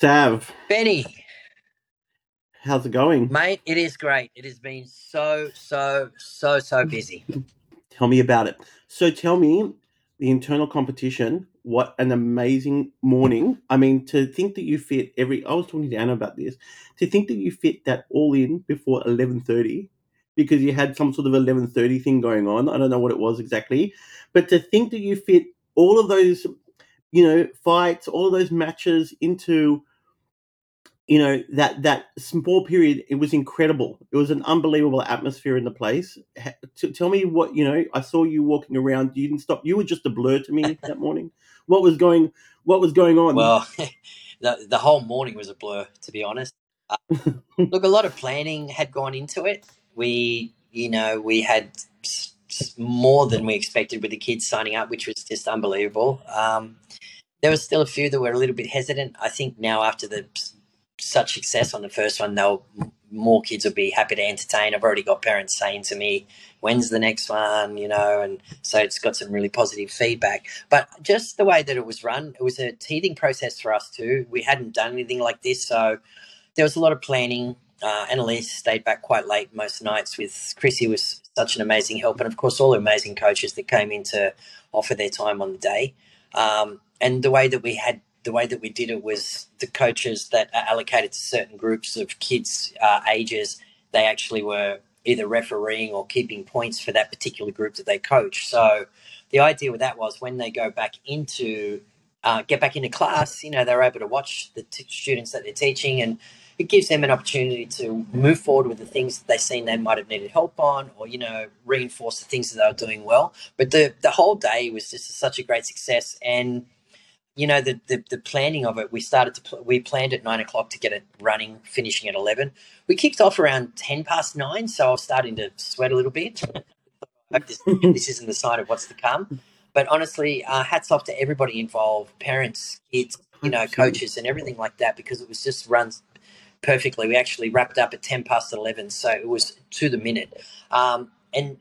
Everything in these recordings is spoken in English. Sav. Benny. How's it going? Mate, it is great. It has been so busy. Tell me about it. So tell me, the internal competition, what an amazing morning. I mean, to think that you fit I was talking to Anna about this, to think that you fit that all in before 11:30 because you had some sort of 11:30 thing going on. I don't know what it was exactly. But to think that you fit all of those, fights, all of those matches into, that small period, it was incredible. It was an unbelievable atmosphere in the place. Tell me what, I saw you walking around. You didn't stop. You were just a blur to me that morning. What was going on? Well, the whole morning was a blur, to be honest. Look, a lot of planning had gone into it. We had more than we expected with the kids signing up, which was just unbelievable. There was still a few that were a little bit hesitant. I think now after such success on the first one, more kids will be happy to entertain. I've already got parents saying to me, when's the next one, and so it's got some really positive feedback. But just the way that it was run, it was a teething process for us too. We hadn't done anything like this, so there was a lot of planning. Annalise stayed back quite late most nights with Chrissy, was such an amazing help, and, of course, all the amazing coaches that came in to offer their time on the day. And the way that we did it was the coaches that are allocated to certain groups of kids' ages, they actually were either refereeing or keeping points for that particular group that they coach. So the idea with that was when they go back into get back into class, they're able to watch the students that they're teaching, and it gives them an opportunity to move forward with the things that they've seen they might have needed help on, or, reinforce the things that they were doing well. But the whole day was just such a great success. And the planning of it, we planned at 9:00 to get it running, finishing at 11:00. We kicked off around 9:10, so I was starting to sweat a little bit. I hope this isn't the sign of what's to come. But honestly, hats off to everybody involved, parents, kids, coaches and everything like that, because it was just run perfectly. We actually wrapped up at 11:10, so it was to the minute. And,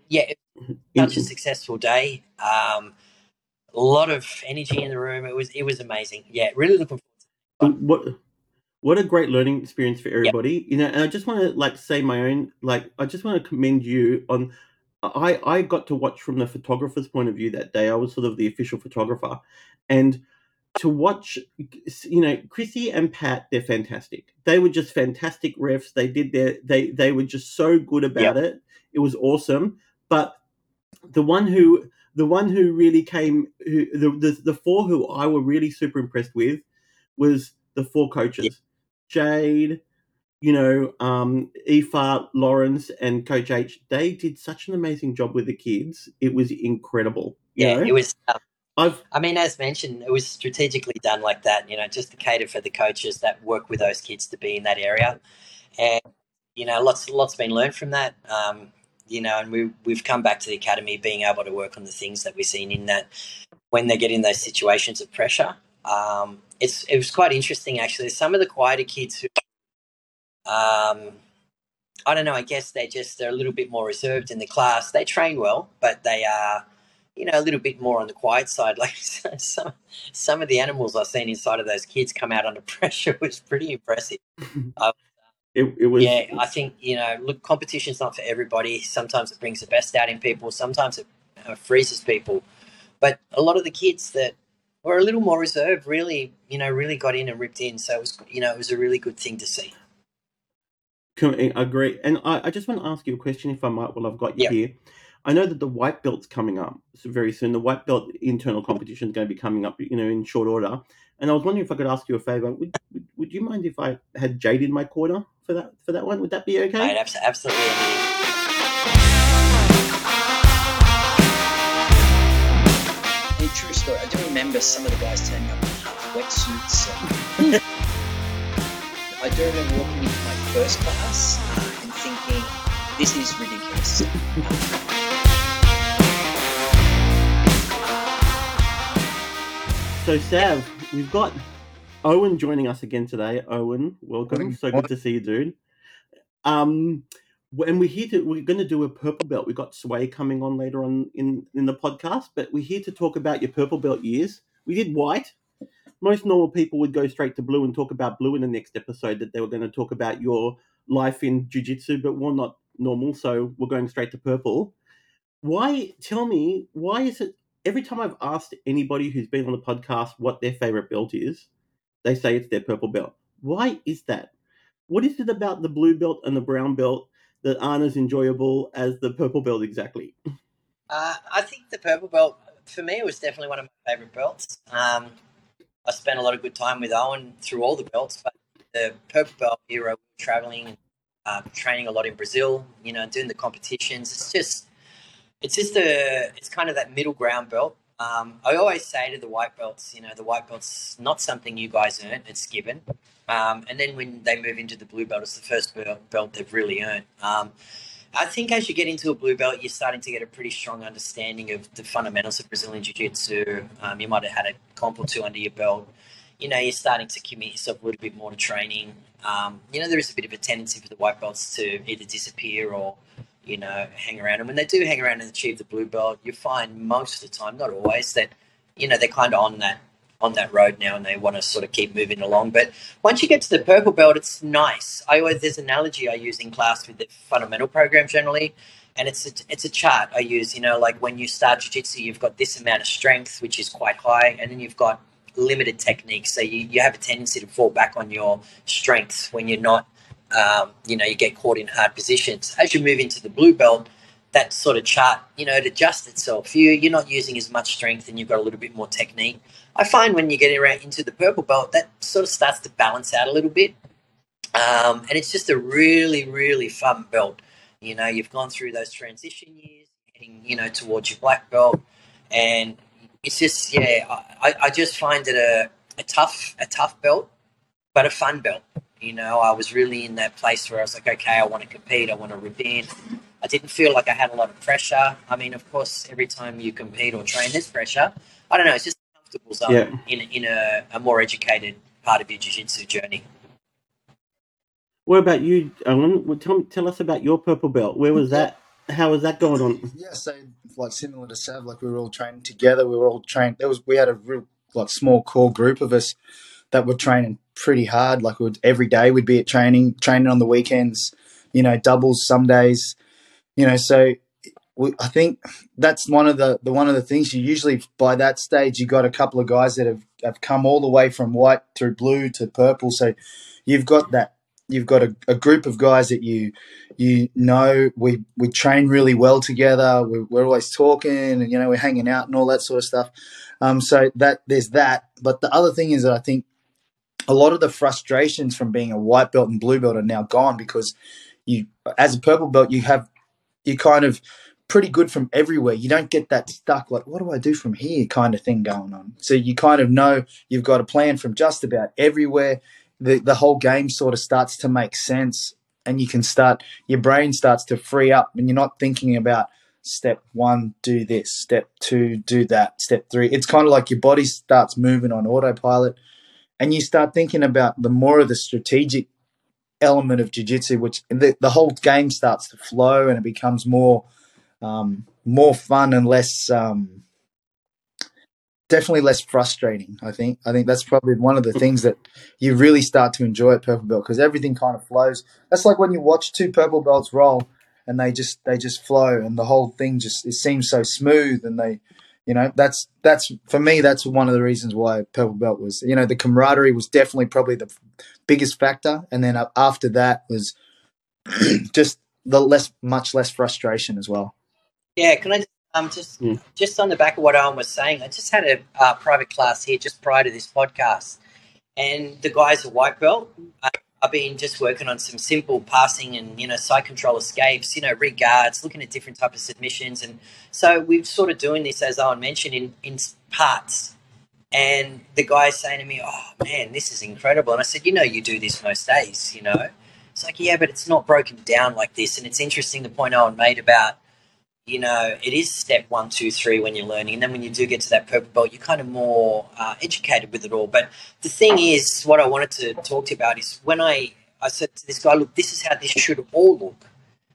yeah, it was such a successful day. A lot of energy in the room. It was amazing. Yeah, really looking forward to it. What a great learning experience for everybody. Yep. And I just want to say my own, I just want to commend you on, I got to watch from the photographer's point of view that day. I was sort of the official photographer, and to watch, Chrissy and Pat, they're fantastic. They were just fantastic refs. They did they were just so good about yep. it. It was awesome. But the one who really came, the four who I were really super impressed with was the four coaches, yeah. Jade, Efa, Lawrence, and Coach H. They did such an amazing job with the kids. It was incredible. It was. As mentioned, it was strategically done like that, just to cater for the coaches that work with those kids to be in that area. And, lots been learned from that. And we've come back to the academy being able to work on the things that we've seen in that when they get in those situations of pressure. It was quite interesting, actually. Some of the quieter kids who, I don't know, I guess they're a little bit more reserved in the class. They train well, but they are, a little bit more on the quiet side. Like some of the animals I've seen inside of those kids come out under pressure was pretty impressive. It was, yeah, I think, look, competition's not for everybody. Sometimes it brings the best out in people. Sometimes it freezes people. But a lot of the kids that were a little more reserved really got in and ripped in. So it was, it was a really good thing to see. I agree. And I just want to ask you a question, if I might, while I've got you here. I know that the white belt's coming up very soon. The white belt internal competition is going to be coming up, in short order. And I was wondering if I could ask you a favour. Would you mind if I had Jade in my corner for that one? Would that be okay? Right, absolutely. True story. I do remember some of the guys turning up in half wetsuits. I do remember walking into my first class and thinking, this is ridiculous. So, Sav, we've got Owen joining us again today. Owen, welcome. So good to see you, dude. And we're going to do a purple belt. We've got Sway coming on later on in the podcast, but we're here to talk about your purple belt years. We did white. most normal people would go straight to Blue and talk about Blue in the next episode, that they were going to talk about your life in jiu-jitsu, but we're not normal, so we're going straight to Purple. Why, tell me, why is it every time I've asked anybody who's been on the podcast what their favorite belt is, they say it's their purple belt. Why is that? What is it about the blue belt and the brown belt that aren't as enjoyable as the purple belt exactly? I think the purple belt, for me, was definitely one of my favourite belts. I spent a lot of good time with Owen through all the belts, but the purple belt era, travelling and training a lot in Brazil, you know, doing the competitions. It's kind of that middle ground belt. I always say to the white belts, you know, the white belt's not something you guys earn, it's given. And then when they move into the blue belt, it's the first belt they've really earned. I think as you get into a blue belt, you're starting to get a pretty strong understanding of the fundamentals of Brazilian Jiu-Jitsu. You might have had a comp or two under your belt. You know, you're starting to commit yourself a little bit more to training. You know, there is a bit of a tendency for the white belts to either disappear or, you know, hang around. And when they do hang around and achieve the blue belt, you find most of the time, not always, that, you know, they're kind of on that road now and they want to sort of keep moving along. But once you get to the purple belt, it's nice. There's an analogy I use in class with the fundamental program generally, and it's a chart I use, you know, like when you start jiu-jitsu, you've got this amount of strength, which is quite high, and then you've got limited technique. So you have a tendency to fall back on your strength when you're not, you know, you get caught in hard positions. As you move into the blue belt, that sort of chart, you know, it adjusts itself. You're not using as much strength and you've got a little bit more technique. I find when you get around into the purple belt, that sort of starts to balance out a little bit. And it's just a really, really fun belt. You know, you've gone through those transition years, heading, you know, towards your black belt. And it's just, yeah, I just find it a tough belt, but a fun belt. You know, I was really in that place where I was like, okay, I want to compete. I want to revenge. I didn't feel like I had a lot of pressure. I mean, of course, every time you compete or train, there's pressure. I don't know. It's just a comfortable zone in a more educated part of your jiu-jitsu journey. What about you, Owen? Tell us about your purple belt. Where was that? How was that going on? Yeah, so like similar to Sav, like we were all training together. We were all trained. We had a real like small core group of us that were training pretty hard. Like every day we'd be at training on the weekends, you know, doubles some days, you know. So I think that's one of the things you usually, by that stage, you got a couple of guys that have come all the way from white through blue to purple. So you've got that. You've got a group of guys that you know, we train really well together. We're always talking and, you know, we're hanging out and all that sort of stuff. So that there's that. But the other thing is that I think a lot of the frustrations from being a white belt and blue belt are now gone, because you, as a purple belt, you're kind of pretty good from everywhere. You don't get that stuck, like, what do I do from here kind of thing going on. So you kind of know you've got a plan from just about everywhere. The whole game sort of starts to make sense, and you can start, your brain starts to free up, and you're not thinking about step one, do this, step two, do that, step three. It's kind of like your body starts moving on autopilot, and you start thinking about the more of the strategic element of jiu-jitsu, which the whole game starts to flow, and it becomes more fun and less definitely less frustrating, I think. I think that's probably one of the things that you really start to enjoy at purple belt, because everything kind of flows. That's like when you watch two purple belts roll and they just flow, and the whole thing just, it seems so smooth, and they, you know, that's for me, that's one of the reasons why purple belt was, you know, the camaraderie was definitely probably the biggest factor, and then after that was just much less frustration as well. Yeah, can I just on the back of what Owen was saying, I just had a private class here just prior to this podcast, and the guys at white belt, I've been just working on some simple passing and, you know, side control escapes, you know, regards, looking at different types of submissions. And so we're sort of doing this, as Owen mentioned, in parts. And the guy's saying to me, oh, man, this is incredible. And I said, you know, you do this most days, you know. It's like, yeah, but it's not broken down like this. And it's interesting the point Owen made about, you know, it is step 1, 2, 3 when you're learning. And then when you do get to that purple belt, you're kind of more educated with it all. But the thing is, what I wanted to talk to you about is when I said to this guy, look, this is how this should all look.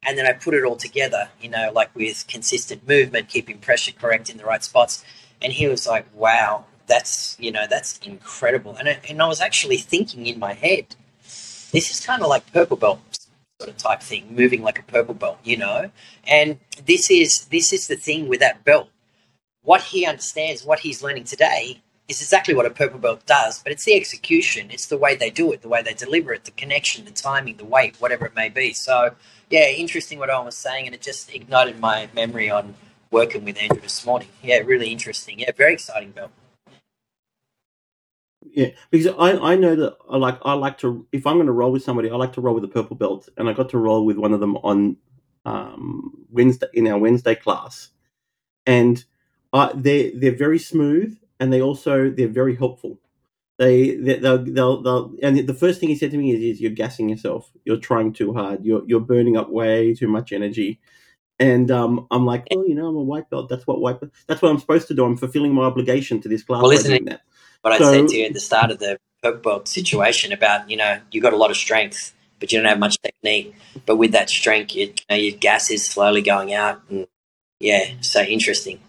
And then I put it all together, you know, like with consistent movement, keeping pressure correct in the right spots. And he was like, wow, that's incredible. And I was actually thinking in my head, this is kind of like purple belt sort of type thing, moving like a purple belt, you know. And this is the thing with that belt. What he understands, what he's learning today is exactly what a purple belt does, but it's the execution. It's the way they do it, the way they deliver it, the connection, the timing, the weight, whatever it may be. So, yeah, interesting what Owen was saying, and it just ignited my memory on working with Andrew this morning. Yeah, really interesting. Yeah, very exciting belt. Yeah, because I know that I like to, if I'm going to roll with somebody, I like to roll with a purple belt, and I got to roll with one of them on Wednesday in our Wednesday class, and they're very smooth, and they're very helpful. They'll and the first thing he said to me is you're gassing yourself, you're trying too hard, you're burning up way too much energy. And I'm like, well, I'm a white belt. That's what I'm supposed to do. I'm fulfilling my obligation to this class. Well, isn't it that? What I said to you at the start of the purple belt situation about, you got a lot of strength, but you don't have much technique. But with that strength, your gas is slowly going out. And yeah, so interesting.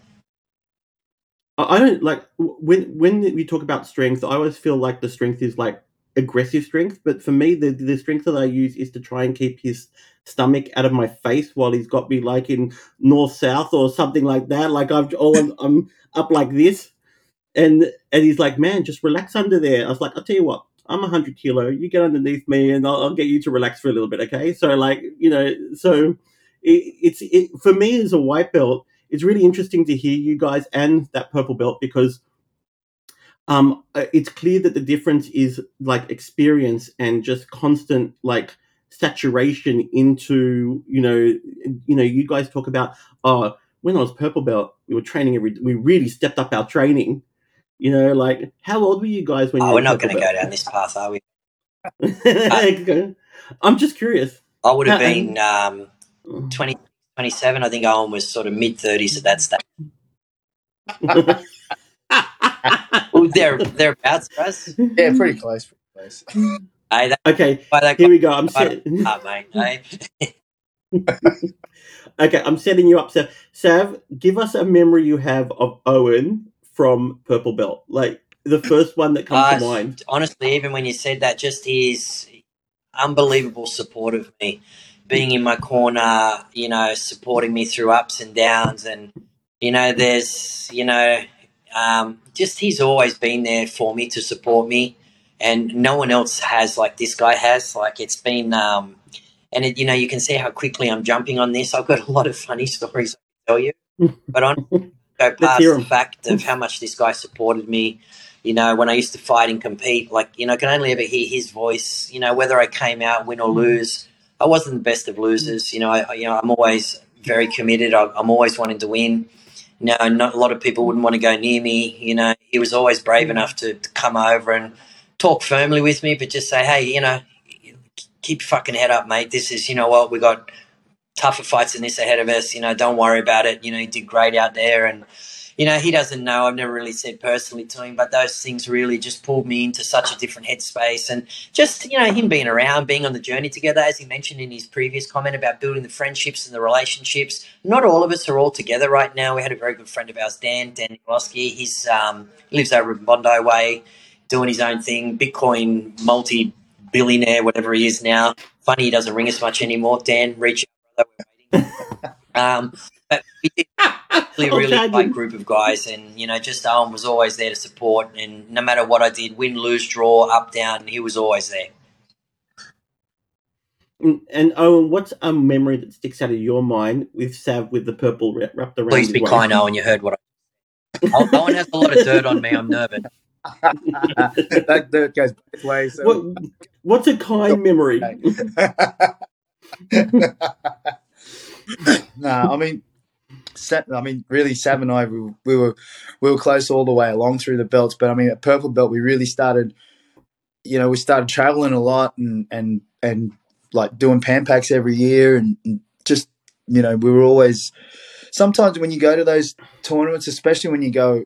I don't like when we talk about strength. I always feel like the strength is like aggressive strength, but for me, the strength that I use is to try and keep his stomach out of my face while he's got me like in north-south or something like that. Like I'm up like this, and he's like, man, just relax under there. I was like, I'll tell you what, I'm 100 kilo. You get underneath me, and I'll get you to relax for a little bit, okay? So it's for me as a white belt, it's really interesting to hear you guys and that purple belt because it's clear that the difference is like experience and just constant like saturation into you guys talk about when I was purple belt we were training we really stepped up our training. Like how old were you guys when you were not going to go down this path, are we? I'm just curious. I would have been 27. I think Owen was sort of mid-30s at that stage. Well, thereabouts for us. Yeah, pretty close. Hey, okay, here we go. I'm setting up, mate. Okay, I'm setting you up, Sav. Sav, give us a memory you have of Owen from purple belt, like the first one that comes to mind. Honestly, even when you said that, just his unbelievable support of me, being in my corner, supporting me through ups and downs, and just he's always been there for me to support me, and no one else has like this guy has. Like it's been, you can see how quickly I'm jumping on this. I've got a lot of funny stories I can tell you, but I go past the fact of how much this guy supported me. When I used to fight and compete, I can only ever hear his voice. Whether I came out, win or lose, I wasn't the best of losers. I'm always very committed. I'm always wanting to win. Not a lot of people wouldn't want to go near me. He was always brave enough to come over and talk firmly with me, but just say, hey, keep your fucking head up, mate. This is, what, we got tougher fights than this ahead of us. Don't worry about it. He did great out there. And, he doesn't know. I've never really said personally to him, but those things really just pulled me into such a different headspace. And just, him being around, being on the journey together, as he mentioned in his previous comment about building the friendships and the relationships. Not all of us are all together right now. We had a very good friend of ours, Dan Nieloski. He's lives over in Bondi way, doing his own thing, Bitcoin multi-billionaire, whatever he is now. Funny he doesn't ring us much anymore. Dan, reach out. But we did really great group of guys, and just Owen was always there to support, and no matter what I did, win, lose, draw, up, down, he was always there. And Owen, what's a memory that sticks out of your mind with Sav with the purple wrapped around? Please be kind, Owen. You heard what I said. Owen has a lot of dirt on me. I'm nervous. That dirt goes both ways. So. What's a kind memory? Really, Sav and I, we were close all the way along through the belts. But at purple belt, we really started, we started traveling a lot and like doing pan packs every year, and just we were always. Sometimes when you go to those tournaments, especially when you go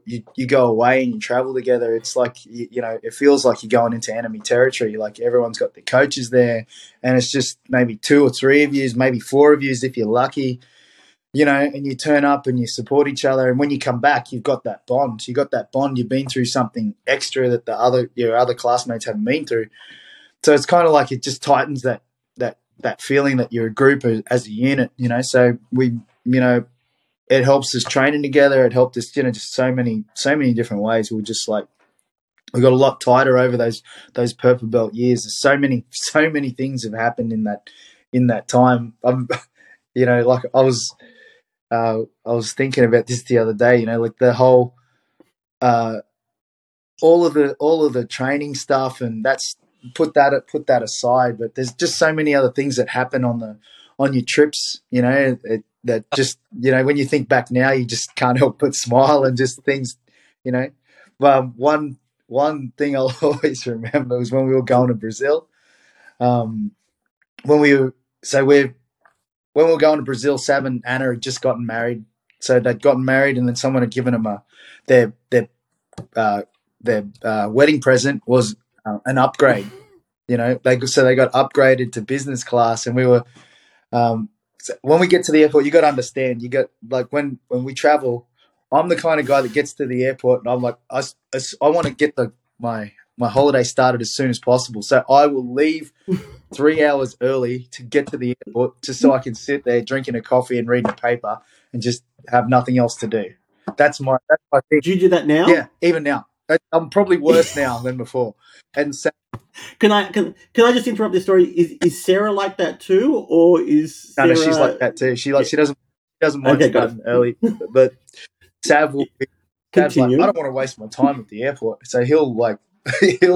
away and you travel together, it's like it feels like you're going into enemy territory. Like everyone's got their coaches there, and it's just maybe two or three of yous, maybe four of yous if you're lucky. you know, and you turn up and you support each other. And when you come back, you've got that bond. You've got that bond. You've been through something extra that your other classmates haven't been through. So it's kind of like it just tightens that feeling that you're a group as a unit, you know. So we, you know, it helps us training together. It helped us, you know, just so many different ways. We were just like, we got a lot tighter over those purple belt years. There's so many things have happened in that time. I was thinking about this the other day, you know, like the whole all of the training stuff, and that's put that aside, but there's just so many other things that happen on your trips, you know, that just, you know, when you think back now, you just can't help but smile and just things, you know. One thing I'll always remember was when we were going to Brazil. When we were going to Brazil, Sav and Anna had just gotten married. So they'd gotten married, and then someone had given them their wedding present was an upgrade. You know, so they got upgraded to business class, and we were. So when we get to the airport, you got to understand. You got like when we travel, I'm the kind of guy that gets to the airport and I'm like, I want to get my holiday started as soon as possible. So I will leave 3 hours early to get to the airport just so I can sit there drinking a coffee and reading a paper and just have nothing else to do. That's my thing. Do you do that now? Yeah, even now. I'm probably worse now than before. And so, can I just interrupt this story? Is Sarah like that too, or is Sarah... No, she's like that too. She doesn't want to go early, but Sav will be like, I don't want to waste my time at the airport, so he'll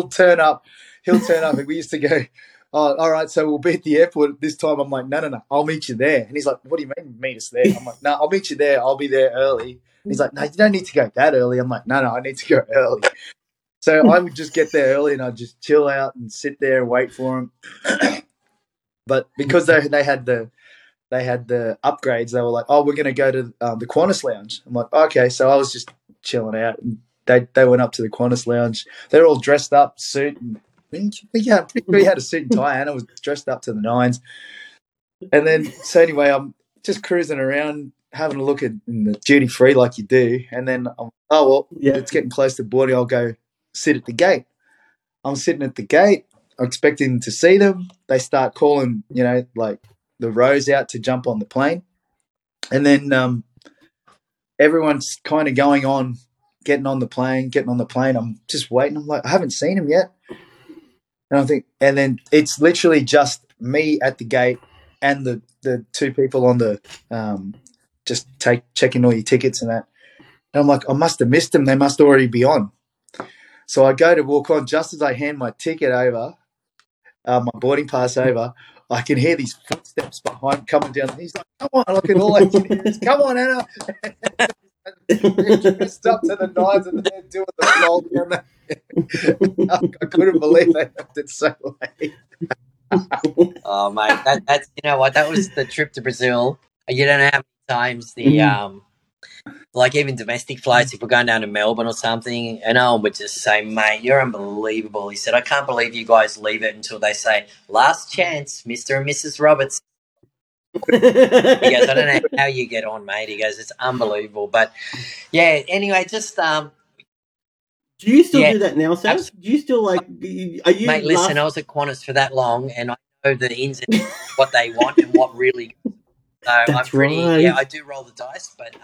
turn up. And we used to go, oh, all right, so we'll be at the airport at this time. I'm like, no, I'll meet you there. And he's like, what do you mean meet us there? I'm like, no, I'll meet you there. I'll be there early. He's like, no, you don't need to go that early. I'm like, no, I need to go early. So I would just get there early and I'd just chill out and sit there and wait for him. But because they had the upgrades, they were like, oh, we're going to go to the Qantas Lounge. I'm like, okay. So I was just chilling out. And they went up to the Qantas Lounge. They're all dressed up, suit. And, yeah, I'm pretty sure he had a suit and tie. Anna was dressed up to the nines. And then, so anyway, I'm just cruising around, having a look at the duty-free like you do. And then I'm, it's getting close to boarding. I'll go sit at the gate. I'm sitting at the gate. I'm expecting to see them. They start calling, you know, like, the rows out to jump on the plane, and then everyone's kind of going on, getting on the plane. I'm just waiting. I'm like, I haven't seen him yet, and then it's literally just me at the gate and the two people on the just checking all your tickets and that. And I'm like, I must have missed them. They must already be on. So I go to walk on. Just as I hand my ticket over, my boarding pass over, I can hear these footsteps behind coming down. He's like, come on, look at all I can hear. Come on, Anna. Just up to the nines and they're doing the roll down there. I couldn't believe they left it so late. Oh, mate, that's, you know what, that was the trip to Brazil. You don't know how many times like even domestic flights, if we're going down to Melbourne or something, and Owen would just say, mate, you're unbelievable. He said, I can't believe you guys leave it until they say, last chance, Mr. and Mrs. Roberts. He goes, I don't know how you get on, mate. He goes, it's unbelievable. But, yeah, anyway, just do you still do that now, Sam? Do you still like – Mate, listen, I was at Qantas for that long and I know the ins and what they want and what really – So that's I'm pretty, right. Yeah, I do roll the dice, but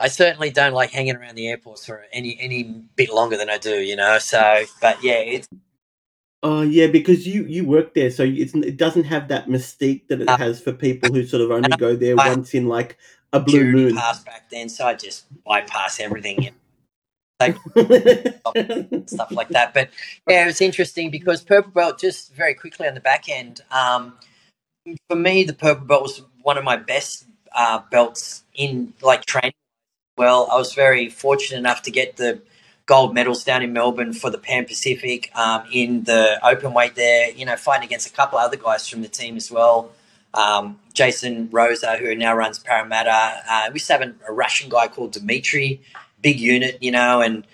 I certainly don't like hanging around the airports for any bit longer than I do, you know. So, but yeah, it's. Oh yeah, because you work there, so it doesn't have that mystique that it has for people who sort of only go there once in like a blue moon. Passed back then, so I just bypass everything. You know? Stuff like that, but yeah, it was interesting because purple belt. Just very quickly on the back end. For me, the purple belt was one of my best belts in like training. Well, I was very fortunate enough to get the gold medals down in Melbourne for the Pan Pacific in the open weight there, you know, fighting against a couple of other guys from the team as well. Jason Rosa, who now runs Parramatta. We used to have a Russian guy called Dmitri, big unit, you know, and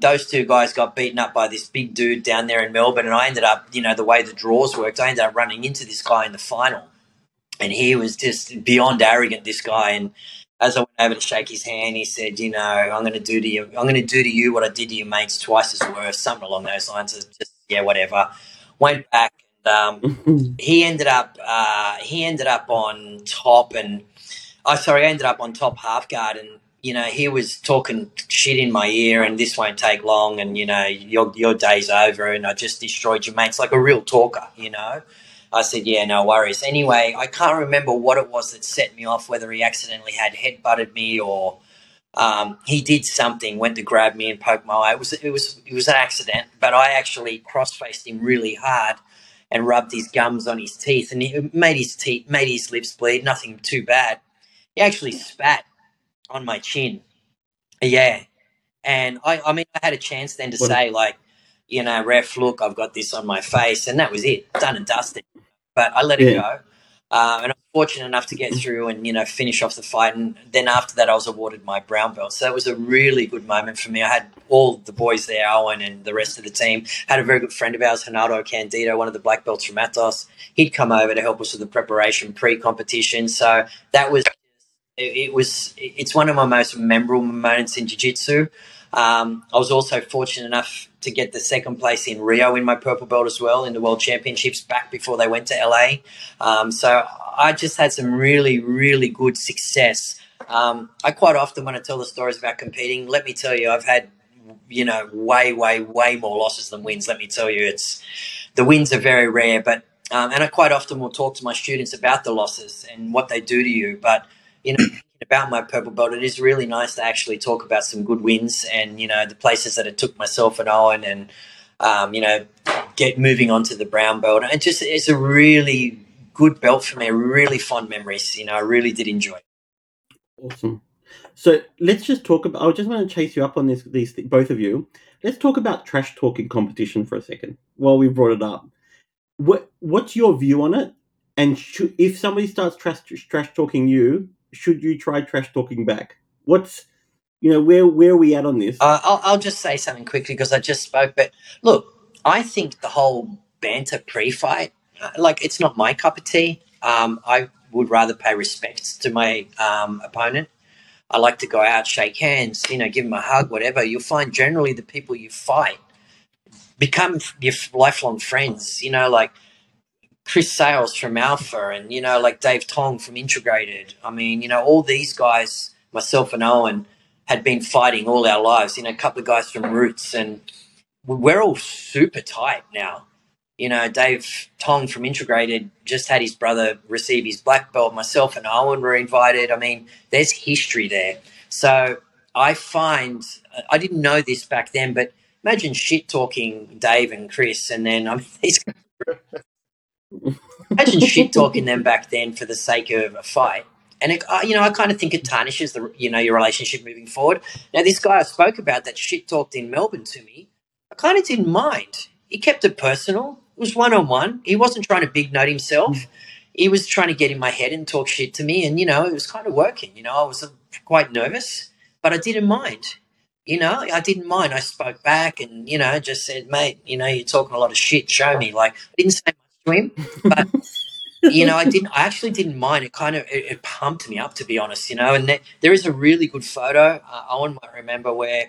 those two guys got beaten up by this big dude down there in Melbourne, and I ended up, you know, the way the draws worked, I ended up running into this guy in the final. And he was just beyond arrogant, this guy. And as I went over to shake his hand, he said, you know, I'm going to do to you what I did to your mates twice as worse, something along those lines. Just, yeah, whatever. Went back. He ended up on top, and I ended up on top half guard, and you know, he was talking shit in my ear, and this won't take long, and you know, your day's over, and I just destroyed your mates, like a real talker, you know. I said, yeah, no worries. Anyway, I can't remember what it was that set me off, whether he accidentally had headbutted me or he did something, went to grab me and poke my eye. It was an accident, but I actually cross-faced him really hard and rubbed his gums on his teeth, and it made his lips bleed, nothing too bad. He actually spat on my chin. Yeah. And I mean, I had a chance then to say, like, you know, ref, look, I've got this on my face, and that was it, done and dusted. But I let it go. And I'm fortunate enough to get through and, you know, finish off the fight. And then after that, I was awarded my brown belt. So that was a really good moment for me. I had all the boys there, Owen and the rest of the team. Had a very good friend of ours, Renato Candido, one of the black belts from Atos. He'd come over to help us with the preparation pre-competition. So that was – it's one of my most memorable moments in jiu-jitsu. I was also fortunate enough to get the second place in Rio in my purple belt as well in the World Championships back before they went to LA. So I just had some really, really good success. I quite often, when I tell the stories about competing, let me tell you, I've had, you know, way, way, way more losses than wins. Let me tell you, the wins are very rare, but and I quite often will talk to my students about the losses and what they do to you, but you know. About my purple belt, it is really nice to actually talk about some good wins and, you know, the places that it took myself and Owen and, you know, get moving on to the brown belt. And just, it's a really good belt for me, really fond memories. You know, I really did enjoy it. Awesome. So let's just talk about, I just want to chase you up on these both of you. Let's talk about trash talking competition for a second while we brought it up. What's your view on it? And if somebody starts trash talking you, should you try trash talking back? What's, you know, where are we at on this? I'll just say something quickly because I just spoke. But look, I think the whole banter pre-fight, like, it's not my cup of tea. I would rather pay respect to my opponent. I like to go out, shake hands, you know, give them a hug, whatever. You'll find generally the people you fight become your lifelong friends, you know, like Chris Sales from Alpha and, you know, like Dave Tong from Integrated. I mean, you know, all these guys, myself and Owen, had been fighting all our lives, you know, a couple of guys from Roots, and we're all super tight now. You know, Dave Tong from Integrated just had his brother receive his black belt. Myself and Owen were invited. I mean, there's history there. So I find – I didn't know this back then, but imagine shit-talking Dave and Chris, and then, I mean, these guys – imagine shit talking them back then for the sake of a fight, and it, you know, I kind of think it tarnishes the, you know, your relationship moving forward. Now, this guy I spoke about that shit talked in Melbourne to me, I kind of didn't mind. He kept it personal. It was one-on-one. He wasn't trying to big note himself. He was trying to get in my head and talk shit to me, and you know, it was kind of working. You know, I was quite nervous, but I didn't mind. You know, I didn't mind. I spoke back, and you know, just said, "Mate, you know, you're talking a lot of shit. Show me." Like, I didn't say him, but you know, I actually didn't mind. It kind of it pumped me up, to be honest, you know. And there is a really good photo Owen might remember where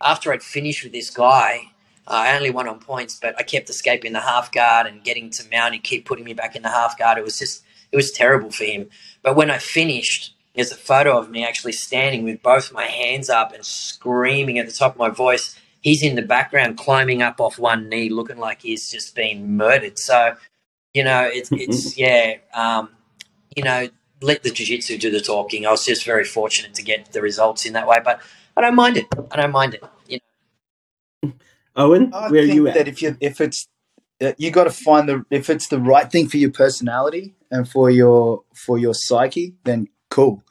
after I'd finished with this guy, I only won on points, but I kept escaping the half guard and getting to mount. He kept putting me back in the half guard. It was terrible for him. But when I finished, there's a photo of me actually standing with both my hands up and screaming at the top of my voice. He's in the background climbing up off one knee, looking like he's just been murdered. So you know, it's yeah, you know, let the jiu-jitsu do the talking. I was just very fortunate to get the results in that way, but I don't mind it. You know, Owen, where are you at? That if it's you got to find if it's the right thing for your personality and for your psyche, then cool.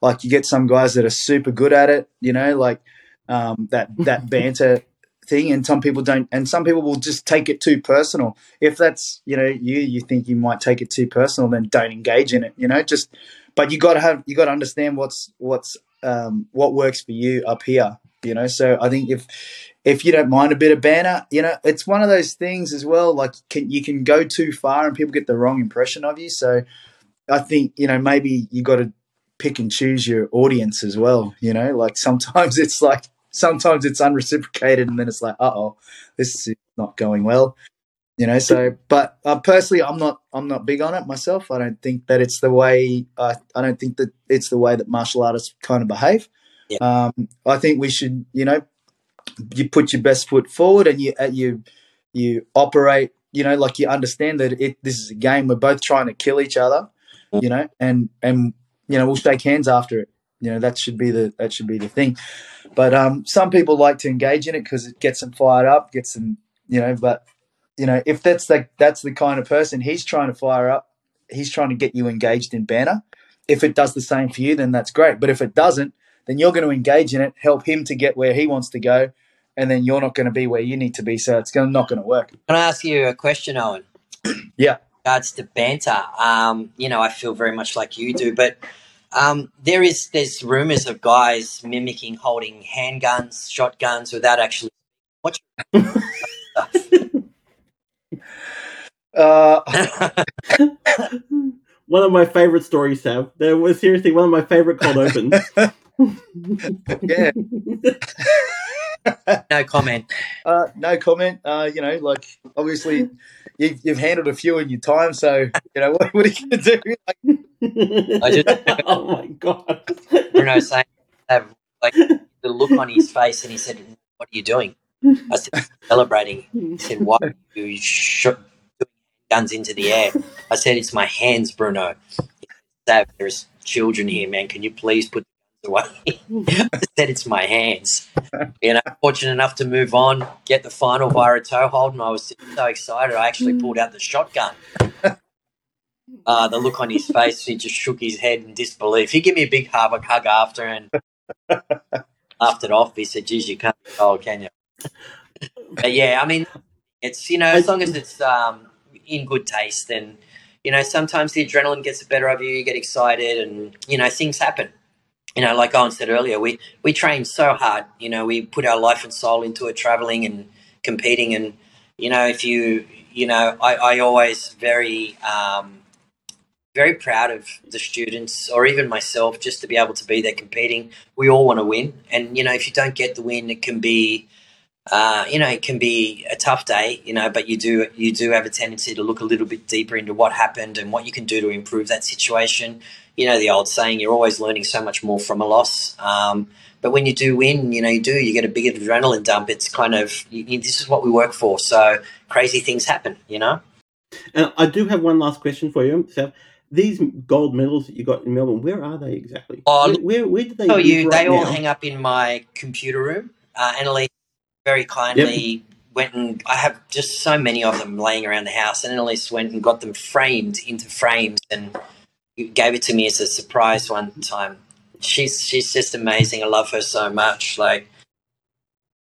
Like, you get some guys that are super good at it, you know, like that banter thing, and some people don't, and some people will just take it too personal. If that's, you know, you think you might take it too personal, then don't engage in it, you know. Just, but you got to understand what works for you up here, you know. So I think if you don't mind a bit of banter, you know, it's one of those things as well, like you can go too far and people get the wrong impression of you. So I think, you know, maybe you got to pick and choose your audience as well, you know, like sometimes it's unreciprocated and then it's like, uh-oh, this is not going well, you know. So, but personally, I'm not big on it myself. I don't think that it's the way, I don't think that it's the way that martial artists kind of behave. Yeah. I think we should, you know, you put your best foot forward and you operate, you know, like you understand that this is a game. We're both trying to kill each other, you know, and you know, we'll shake hands after it. You know, that should be the thing. But some people like to engage in it because it gets them fired up, gets them, you know. But you know, if that's the kind of person he's trying to fire up, he's trying to get you engaged in banter. If it does the same for you, then that's great. But if it doesn't, then you're going to engage in it, help him to get where he wants to go, and then you're not going to be where you need to be. So it's not going to work. Can I ask you a question, Owen? Yeah. In regards to banter, you know, I feel very much like you do, but. There's rumors of guys mimicking holding handguns, shotguns without actually watching stuff. One of my favorite stories, Sav. That was seriously one of my favorite cold opens. Yeah. No comment. You know, like obviously you've handled a few in your time, so you know what are you going to do? Like, I just, oh my god! Bruno saying, like the look on his face, and he said, "What are you doing?" I said, "Celebrating." He said, "Why are you shooting guns into the air?" I said, "It's my hands, Bruno." Said, there's children here, man. Can you please put the guns away? I said, "It's my hands." You know, fortunate enough to move on, get the final via a toe hold, and I was so excited. I actually pulled out the shotgun. The look on his face, he just shook his head in disbelief. He gave me a big hug after and laughed it off. He said, geez, you can't be cold, can you? But, yeah, I mean, it's, you know, as long as it's in good taste, then, you know, sometimes the adrenaline gets the better of you, you get excited and, you know, things happen. You know, like Owen said earlier, we train so hard. You know, we put our life and soul into it, travelling and competing. And, you know, if you, you know, I always very proud of the students or even myself just to be able to be there competing. We all want to win. And, you know, if you don't get the win, it can be, you know, it can be a tough day, you know, but you do have a tendency to look a little bit deeper into what happened and what you can do to improve that situation. You know, the old saying, you're always learning so much more from a loss. But when you do win, you know, you get a big adrenaline dump. It's kind of, this is what we work for. So crazy things happen, you know. And I do have one last question for you, Seth. These gold medals that you got in Melbourne, where are they exactly? Oh, where did they? They all hang up in my computer room. Annalise very kindly went and I have just so many of them laying around the house. And Annalise went and got them framed into frames and gave it to me as a surprise one time. She's just amazing. I love her so much. Like,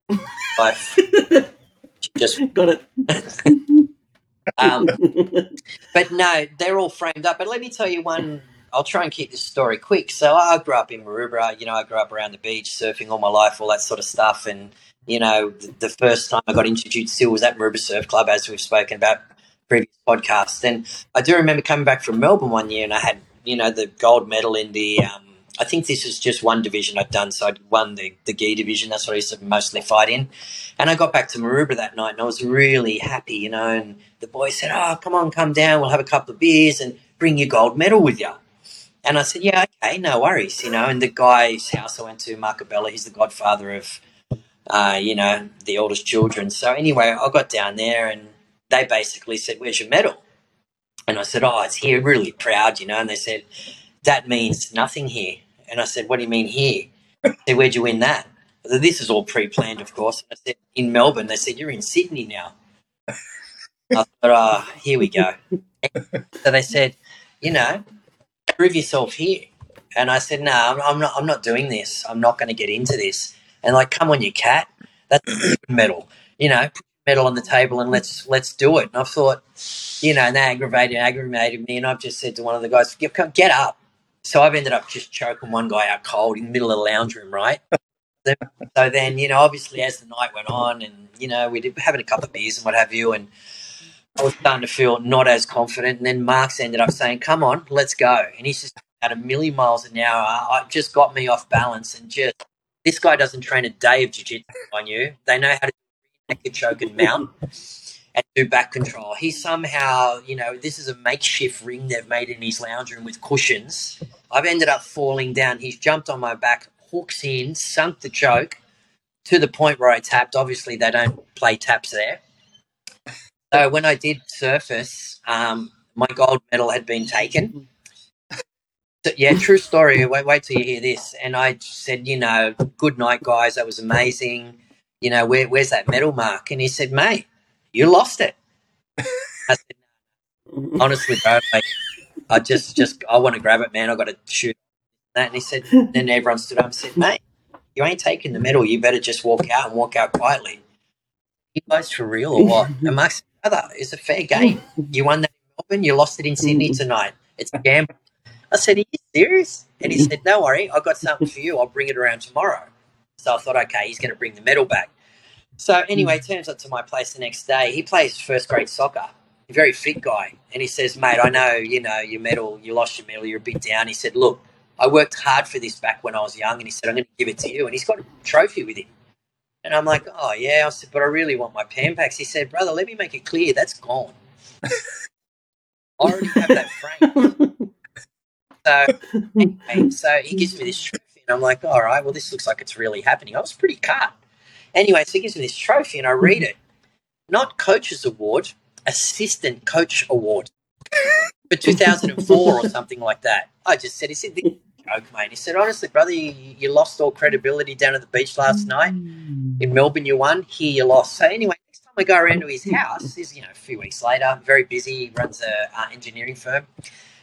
she just got it. But no, they're all framed up. But let me tell you one, I'll try and keep this story quick. So I grew up in Maroubra, you know, I grew up around the beach, surfing all my life, all that sort of stuff. And, you know, the first time I got introduced to was at Maroubra Surf Club, as we've spoken about previous podcasts. And I do remember coming back from Melbourne one year and I had, you know, the gold medal in the, I think this is just one division I'd done. So I'd won the gi division. That's what I used to mostly fight in. And I got back to Maroubra that night and I was really happy, you know, and the boy said, oh, come on, come down. We'll have a couple of beers and bring your gold medal with you. And I said, yeah, okay, no worries, you know. And the guy's house I went to, Marco Bella, he's the godfather of, you know, the oldest children. So anyway, I got down there and they basically said, where's your medal? And I said, oh, it's here, really proud, you know. And they said, that means nothing here. And I said, what do you mean here? They said, where'd you win that? I said, this is all pre-planned, of course. And I said, in Melbourne. They said, you're in Sydney now. I thought, oh, here we go. So they said, you know, prove yourself here. And I said, no, I'm not doing this. I'm not going to get into this. And like, come on, you cat. That's a medal. You know, put the medal on the table and let's do it. And I thought, you know, and they aggravated me. And I've just said to one of the guys, get up. So I've ended up just choking one guy out cold in the middle of the lounge room, right? So then, you know, obviously as the night went on and, you know, we were having a couple of beers and what have you, and I was starting to feel not as confident, and then Mark's ended up saying, come on, let's go. And he's just at a million miles an hour. It just got me off balance, and just this guy doesn't train a day of jiu-jitsu on you. They know how to naked choke and mount and do back control. He somehow, you know, this is a makeshift ring they've made in his lounge room with cushions. I've ended up falling down. He's jumped on my back, hooks in, sunk the choke to the point where I tapped. Obviously, they don't play taps there. So when I did surface, my gold medal had been taken. So, yeah, true story. Wait till you hear this. And I said, you know, good night, guys. That was amazing. You know, where's that medal, Mark? And he said, mate, you lost it. I said, honestly, bro, like, I want to grab it, man. I've got to shoot that. And he said, then everyone stood up and said, mate, you ain't taking the medal. You better just walk out and walk out quietly. You guys for real or what? And Mark said, brother, it's a fair game. You won that in Melbourne. You lost it in Sydney tonight. It's a gamble. I said, are you serious? And he said, no worry. I've got something for you. I'll bring it around tomorrow. So I thought, okay, he's going to bring the medal back. So anyway, turns up to my place the next day. He plays first-grade soccer, a very fit guy. And he says, mate, I know, you know, your medal, you lost your medal, you're a bit down. He said, look, I worked hard for this back when I was young. And he said, I'm going to give it to you. And he's got a trophy with him. And I'm like, oh, yeah. I said, but I really want my Pampacks. He said, brother, let me make it clear, that's gone. I already have that frame. So anyway, so he gives me this trophy. And I'm like, all right, well, this looks like it's really happening. I was pretty cut. Anyway, so he gives me this trophy and I read it. Not Coach's Award, Assistant Coach Award for 2004 or something like that. I just said, he said, this is a joke, mate. He said, honestly, brother, you lost all credibility down at the beach last night. In Melbourne you won, here you lost. So anyway, next time I go around to his house, this is, you know, a few weeks later, very busy, he runs an engineering firm.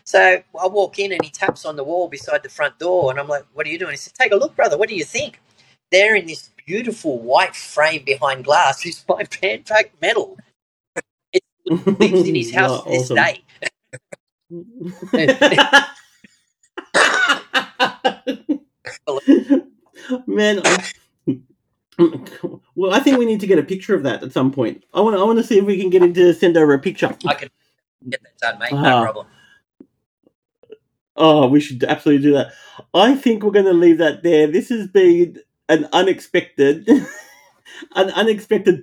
So I walk in and he taps on the wall beside the front door and I'm like, what are you doing? He said, take a look, brother, what do you think? They're in this beautiful white frame behind glass is my Pan Pac medal. It lives in his house to this day. Man, well, I think we need to get a picture of that at some point. I want to see if we can get him to send over a picture. I can get that done, mate. No problem. Oh, we should absolutely do that. I think we're going to leave that there. This has been an unexpected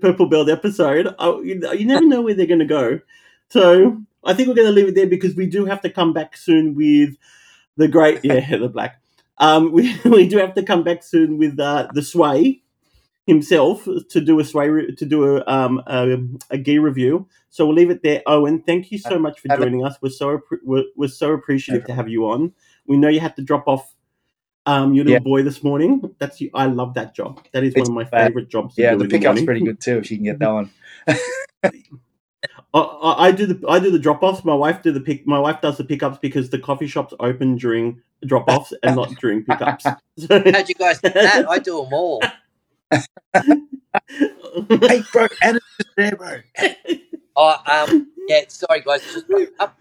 purple belt episode. You never know where they're going to go. So I think we're going to leave it there because we do have to come back soon with the great, the black. We do have to come back soon with the Sway himself to do a gi review. So we'll leave it there. Owen, thank you so much for joining us. We're so appreciative to have you on. We know you had to drop off your little boy this morning. That's you. I love that job. That is one of my favorite jobs. Yeah, the pickup's pretty good too. If you can get that one. I do the drop offs. My wife My wife does the pickups because the coffee shops open during drop offs and not during pickups. So. How'd you guys do that? I do them all. Hey, bro, and it's just there, bro. Yeah. Sorry, guys. Just up.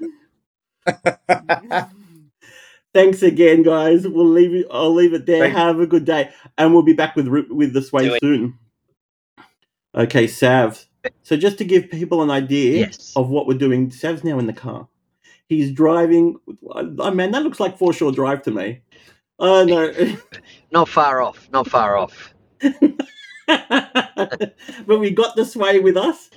Thanks again, guys. I'll leave it there. Thanks. Have a good day, and we'll be back with the Sway soon. Okay, Sav. So just to give people an idea of what we're doing, Sav's now in the car. He's driving. Oh, man, that looks like Foreshore Drive to me. Oh no, not far off. But we got the Sway with us,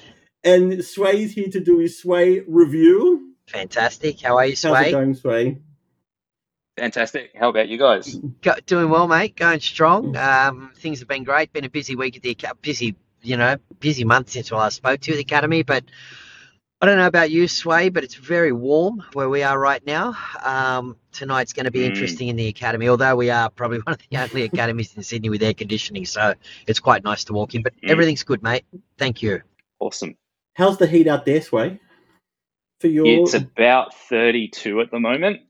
and Sway's here to do his Sway review. Fantastic. How are you, Sway? How's it going, Sway? Fantastic. How about you guys? Doing well, mate. Going strong. Things have been great. Been a busy week at the busy month since I last spoke to the academy. But I don't know about you, Sway, but it's very warm where we are right now. Tonight's going to be interesting in the academy. Although we are probably one of the only academies in Sydney with air conditioning, so it's quite nice to walk in. But everything's good, mate. Thank you. Awesome. How's the heat out there, Sway? It's about 32 at the moment.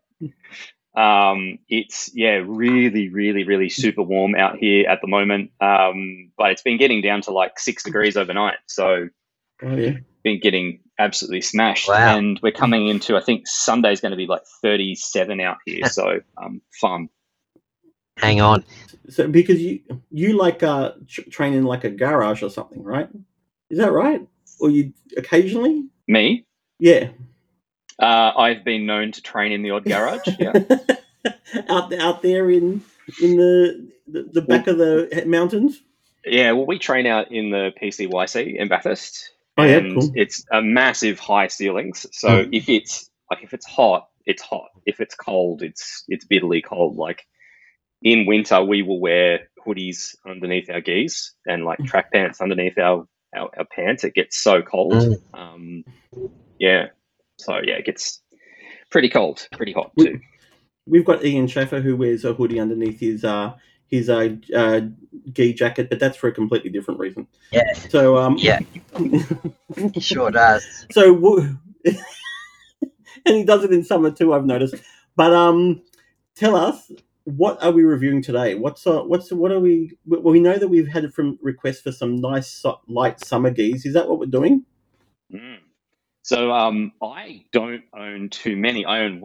It's really, really, really super warm out here at the moment. But it's been getting down to like 6 degrees overnight. So been getting absolutely smashed. Wow. And we're coming into, I think Sunday's going to be like 37 out here. So, fun. Hang on. So because you like, train in like a garage or something, right? Is that right? Or you occasionally? Me? Yeah. I've been known to train in the odd garage. Yeah. out there in the back of the mountains. Yeah, well, we train out in the PCYC in Bathurst. Oh, yeah, and cool. It's a massive high ceilings. So if it's hot, it's hot. If it's cold, it's bitterly cold. Like in winter, we will wear hoodies underneath our geese and like track pants underneath our pants. It gets so cold. Yeah. So yeah, it gets pretty cold, pretty hot too. We've got Ian Schaffer who wears a hoodie underneath his gi jacket, but that's for a completely different reason. Yeah. So yeah, he sure does. And he does it in summer too, I've noticed. But tell us, what are we reviewing today? Well, we know that we've had from requests for some nice light summer gis. Is that what we're doing? Mm. So I don't own too many. I own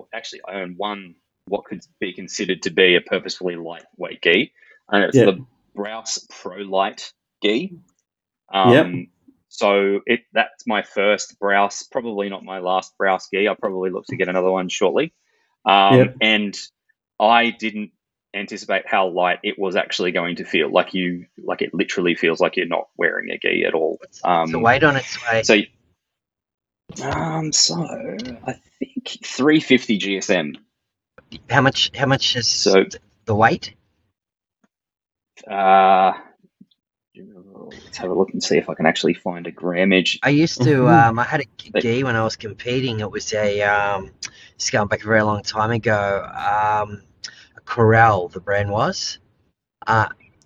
one. What could be considered to be a purposefully lightweight gi, and it's the Braus Pro Light gi. So that's my first Braus, probably not my last Braus gi. I'll probably look to get another one shortly. And I didn't anticipate how light it was actually going to feel. Like it literally feels like you're not wearing a gi at all. The weight on its way. So I think 350 GSM. How much is the weight? Let's have a look and see if I can actually find a grammage. I used to I had a gi when I was competing. It was just going back a very long time ago. A Corral, the brand was.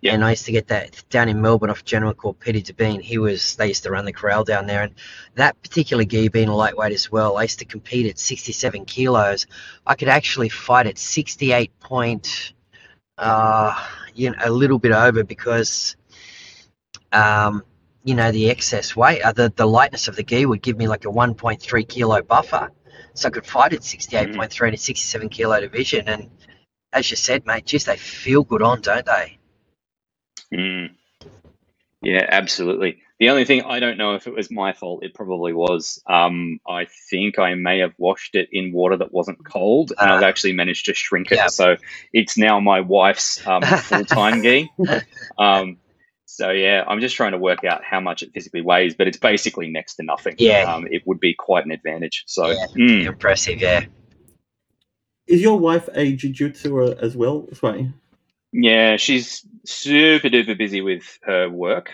And I used to get that down in Melbourne off a gentleman called Peter Debeen. They used to run the Corral down there, and that particular gi being lightweight as well, I used to compete at 67 kilos. I could actually fight at 68 point, a little bit over because, the excess weight, the lightness of the gi would give me like a 1.3 kilo buffer. So I could fight at 68.3 in a 67 kilo division. And as you said, mate, geez, they feel good on, don't they? Mm. Yeah, absolutely. The only thing, I don't know if it was my fault. It probably was. I think I may have washed it in water that wasn't cold, and I've actually managed to shrink it. Yeah. So it's now my wife's full-time gi. So, yeah, I'm just trying to work out how much it physically weighs, but it's basically next to nothing. Yeah. It would be quite an advantage. So yeah. Impressive, yeah. Is your wife a jiu-jitsu as well, Sway? Yeah, she's super duper busy with her work.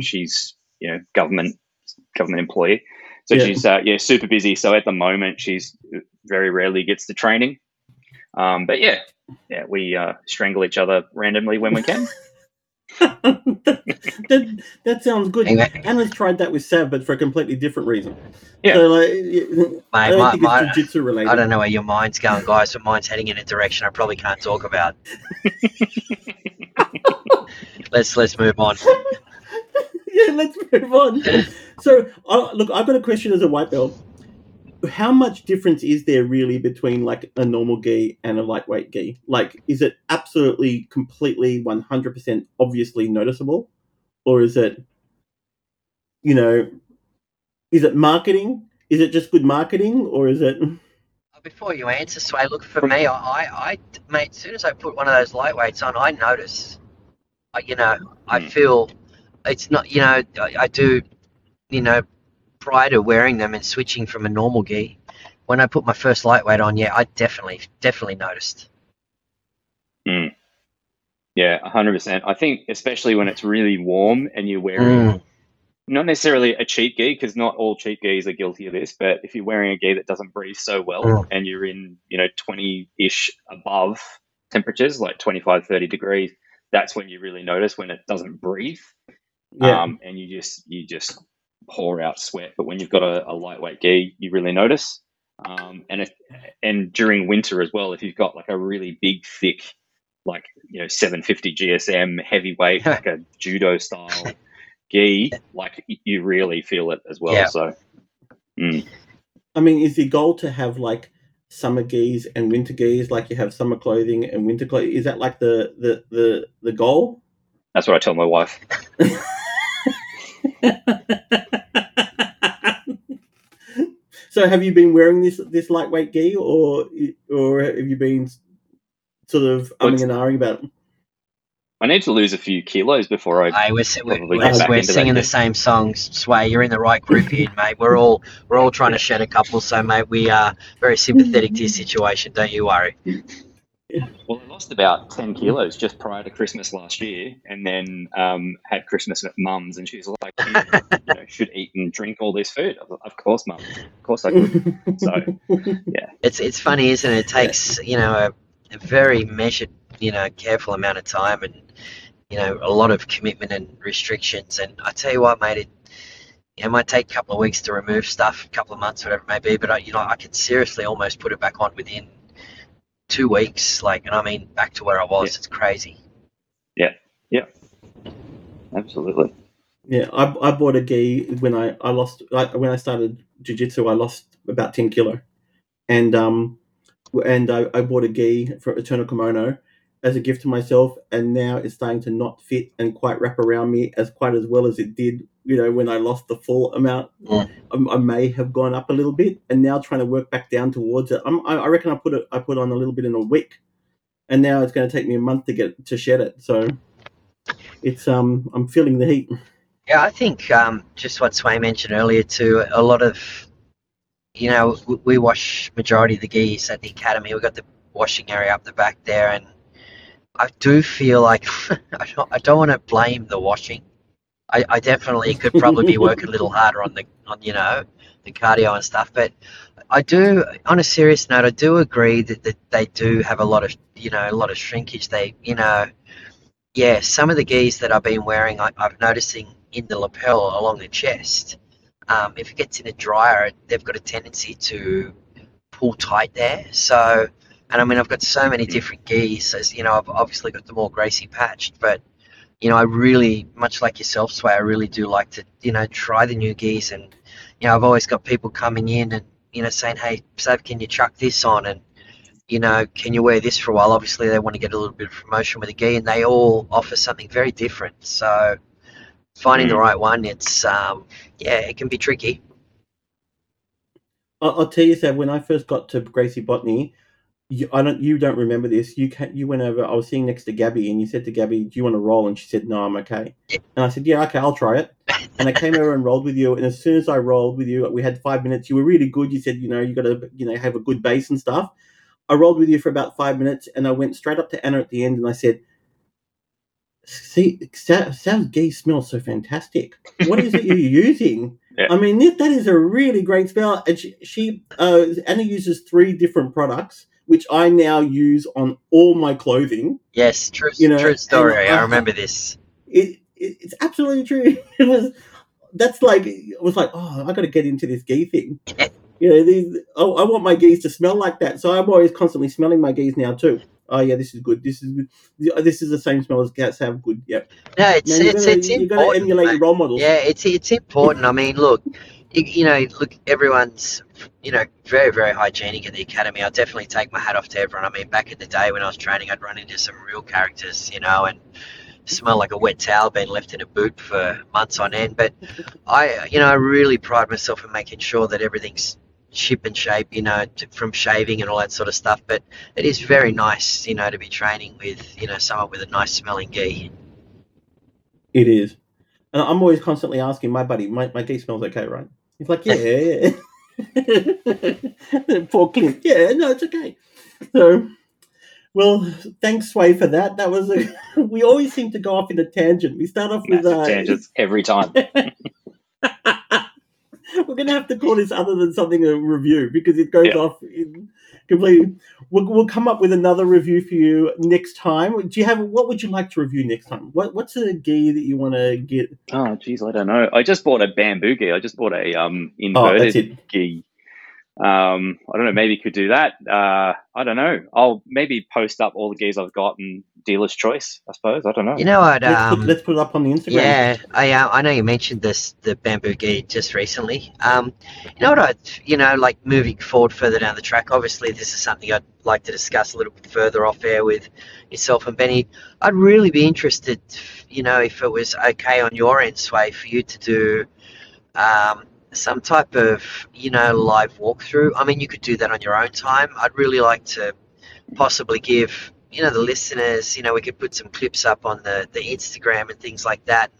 She's government employee, so she's super busy. So at the moment, she's very rarely gets the training. But we strangle each other randomly when we can. that sounds good. Anyway. Anna's tried that with Sav, but for a completely different reason. Yeah, so, I don't think it's jiu-jitsu related. I don't know where your mind's going, guys, but mine's heading in a direction I probably can't talk about. Let's move on. Yeah, let's move on. So, look, I've got a question as a white belt. How much difference is there really between like a normal gi and a lightweight gi? Like, is it absolutely, completely, 100% obviously noticeable, or is it, is it marketing? Is it just good marketing, or is it? Before you answer, Sway, look, for me, I mate, as soon as I put one of those lightweights on, I notice. I feel it's not. I do. Prior to wearing them and switching from a normal gi, when I put my first lightweight on, I definitely noticed. Mm. Yeah, 100%. I think especially when it's really warm and you're wearing not necessarily a cheap gi, because not all cheap gis are guilty of this, but if you're wearing a gi that doesn't breathe so well and you're in 20-ish above temperatures, like 25, 30 degrees, that's when you really notice when it doesn't breathe. Yeah. And you just pour out sweat. But when you've got a lightweight gi, you really notice. And during winter as well, if you've got like a really big, thick, 750 GSM heavyweight, like a judo style gi, like you really feel it as well. Yeah. So, I mean, is the goal to have like summer gis and winter gis, like you have summer clothing and winter clothing? Is that like the goal? That's what I tell my wife. So have you been wearing this lightweight gi, or have you been sort of umming and ahhing about it? I need to lose a few kilos before we're singing the same songs. Sway, you're in the right group here, mate. We're all trying to shed a couple, so mate, we are very sympathetic to your situation. Don't you worry. Well, I lost about 10 kilos just prior to Christmas last year, and then had Christmas at Mum's, and she was like, "You should eat and drink all this food." I was like, "Of course, Mum. Of course I could." So, yeah, it's funny, isn't it? It takes a very measured, careful amount of time, and a lot of commitment and restrictions. And I tell you what, mate, it might take a couple of weeks to remove stuff, a couple of months, whatever it may be. But I could seriously almost put it back on within 2 weeks, and I mean back to where I was. Yeah. It's crazy. Yeah, absolutely. Yeah, I bought a gi when I started jiu-jitsu. I lost about 10 kilo, and I bought a gi for Eternal Kimono as a gift to myself, and now it's starting to not fit and quite wrap around me as well as it did. When I lost the full amount, yeah. I may have gone up a little bit, and now trying to work back down towards it. I reckon I put on a little bit in a week, and now it's going to take me a month to shed it. So it's I'm feeling the heat. Yeah, I think just what Sway mentioned earlier too. A lot of we wash majority of the geese at the academy. We've got the washing area up the back there, and I do feel like I don't want to blame the washing. I definitely could probably be working a little harder on the cardio and stuff, but I do, on a serious note, I do agree that they do have a lot of shrinkage. They some of the gis that I've been wearing, I've noticing in the lapel along the chest, if it gets in a dryer, they've got a tendency to pull tight there. So, and I mean, I've got so many different gis, as I've obviously got the more greasy patched, but I really, much like yourself, Sway, I really do like to, try the new geese. And, I've always got people coming in and, saying, "Hey, Sav, can you chuck this on? And, can you wear this for a while?" Obviously, they want to get a little bit of promotion with a gi, and they all offer something very different. So finding the right one, it's, it can be tricky. I'll tell you, Sav, when I first got to Gracie Botany, You don't remember this. You went over. I was sitting next to Gabby, and you said to Gabby, "Do you want to roll?" And she said, "No, I'm okay." Yeah. And I said, "Yeah, okay, I'll try it." And I came over and rolled with you. And as soon as I rolled with you, we had 5 minutes. You were really good. You said, you got to, have a good base and stuff. I rolled with you for about 5 minutes, and I went straight up to Anna at the end, and I said, "See, Sav's gi smells so fantastic. What is it you're using?" Yeah. I mean, that is a really great smell. And she Anna uses 3 different products, which I now use on all my clothing. Yes, true story. I remember this. It's absolutely true. I got to get into this gi thing. I want my gis to smell like that. So I'm always constantly smelling my gis now too. Oh yeah, this is good. This is the same smell as Gats have. Good, yep. No, it's important. You've got to emulate your role models. Yeah, it's important. I mean, look, everyone's, very, very hygienic at the academy. I definitely take my hat off to everyone. I mean, back in the day when I was training, I'd run into some real characters, and smell like a wet towel being left in a boot for months on end. But I really pride myself in making sure that everything's chip and shape, from shaving and all that sort of stuff. But it is very nice, to be training with, someone with a nice smelling gi. It is. And I'm always constantly asking my buddy, my gi smells okay, right? He's like, yeah. Poor Clint. Yeah, no, it's okay. So, well, thanks, Sway, for that. That was we always seem to go off in a tangent. We start off with tangents every time. We're going to have to call this other than something a review, because it goes off in completely. We'll come up with another review for you next time. Do you have? What would you like to review next time? What's a gi that you want to get? Oh, geez, I don't know. I just bought a bamboo gi. I just bought a inverted gi. I don't know. Maybe could do that. I don't know. I'll maybe post up all the gis I've got and dealer's choice, I suppose. I don't know. You know what? Let's put it up on the Instagram. Yeah, I know you mentioned the bamboo gi just recently. Moving forward further down the track, obviously this is something I'd like to discuss a little bit further off air with yourself and Benny. I'd really be interested, if it was okay on your end, Sway, for you to do some type of, you know, live walkthrough. I mean, you could do that on your own time. I'd really like to possibly give, you know, the listeners, you know, we could put some clips up on the Instagram and things like that.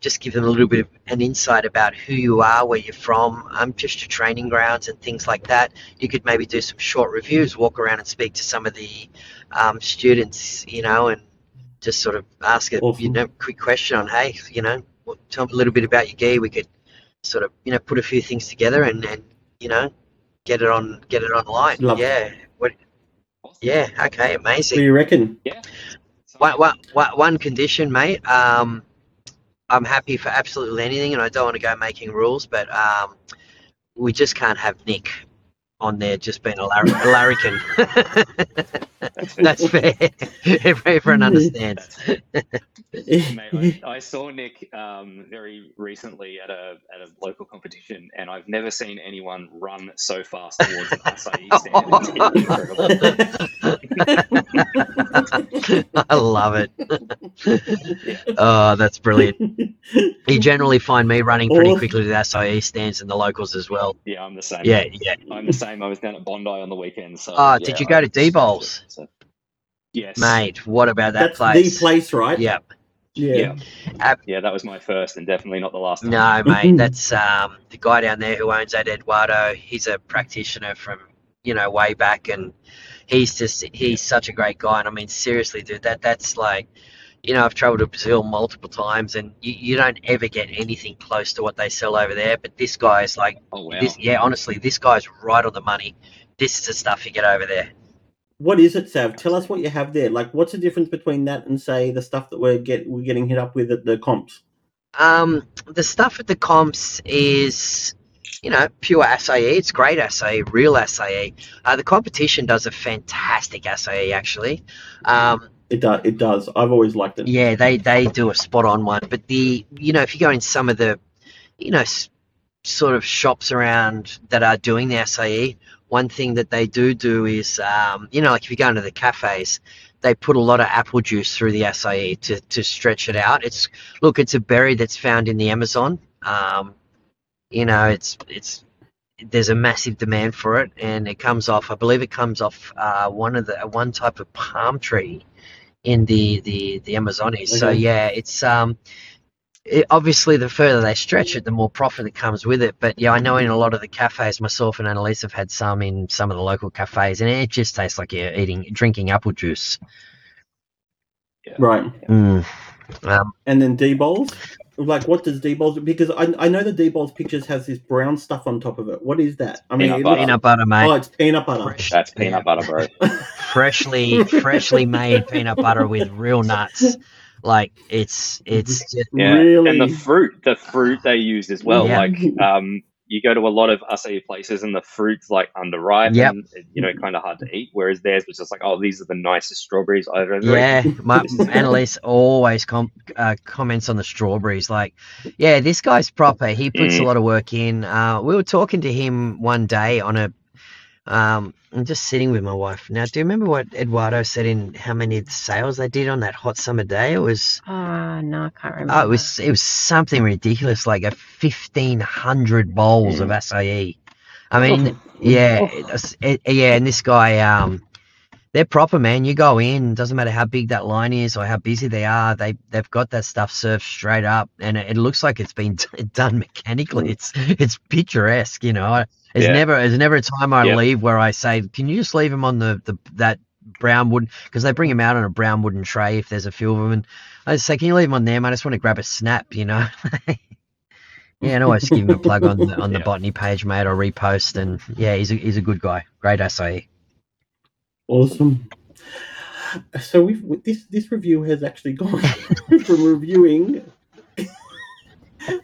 Just give them a little bit of an insight about who you are, where you're from, just your training grounds and things like that. You could maybe do some short reviews, walk around and speak to some of the students, you know, and just sort of ask a quick question on, hey, you know, tell me a little bit about your gi. We could sort of, you know, put a few things together and you know, get it online. Yeah. Yeah. Okay. Amazing. What do you reckon? Yeah. One condition, mate. I'm happy for absolutely anything, and I don't want to go making rules, but we just can't have Nick on there just being a larrikin. That's fair. Everyone understands. Mate, I saw Nick very recently at a local competition, and I've never seen anyone run so fast towards an açai stand. Oh. I love it. Yeah. Oh, that's brilliant. You generally find me running pretty quickly to the açai stands and the locals as well. Yeah, I'm the same. Yeah. I'm the same. I was down at Bondi on the weekend. So, did you go to D-Bowls? Yes. Mate, what about that place? That's the place, right? Yep. Yeah. That was my first and definitely not the last time. No, mate, that's the guy down there who owns that, Eduardo. He's a practitioner from, you know, way back, and he's such a great guy. And, I mean, seriously, dude, that's like, you know, I've traveled to Brazil multiple times, and you don't ever get anything close to what they sell over there. But this guy is like, honestly, this guy's right on the money. This is the stuff you get over there. What is it, Sav? Tell us what you have there. Like, what's the difference between that and, say, the stuff that we're getting hit up with at the comps? The stuff at the comps is, you know, pure açai. It's great açai, real açai. The competition does a fantastic açai, actually. It does. I've always liked it. Yeah, they do a spot-on one. But, you know, if you go in some of the, you know, sort of shops around that are doing the açai, one thing that they do is, you know, like if you go into the cafes, they put a lot of apple juice through the açai to stretch it out. It's a berry that's found in the Amazon. You know, there's a massive demand for it, and it comes off. I believe it comes off one type of palm tree in the Amazonia. Mm-hmm. So yeah, it's obviously, the further they stretch it, the more profit that comes with it. But, yeah, I know in a lot of the cafes, myself and Annalise have had some in some of the local cafes, and it just tastes like you're drinking apple juice. Yeah. Right. Mm. And then D-Bowls? Like, what does D-Bowls do? Because I know the D-Bowls pictures has this brown stuff on top of it. What is that? I mean, peanut butter, mate. Oh, it's peanut butter. That's peanut butter, bro. Freshly made peanut butter with real nuts. Like it's just, yeah, really... And the fruit they use as well. Yeah. Like you go to a lot of açai places and the fruit's like underripe, yep, and, you know, kind of hard to eat. Whereas theirs was just like, oh, these are the nicest strawberries I've ever. Yeah, Annalise always comments on the strawberries. Like, yeah, this guy's proper. He puts a lot of work in. We were talking to him one day on a. I'm just sitting with my wife. Now, do you remember what Eduardo said in how many sales they did on that hot summer day? It was... no, I can't remember. Oh, it was something ridiculous, like 1,500 bowls of açai. I mean, and this guy, they're proper, man. You go in, doesn't matter how big that line is or how busy they are, they've got that stuff served straight up, and it looks like it's been done mechanically. It's picturesque, you know. There's never a time I leave where I say, can you just leave them on that brown wood, because they bring them out on a brown wooden tray if there's a few of them, and I just say, can you leave them on there, mate? I just want to grab a snap, you know. Yeah, and always give him a plug on the botany page, mate, or repost, and yeah, he's a good guy. Great açai. Awesome. So we've this review has actually gone from reviewing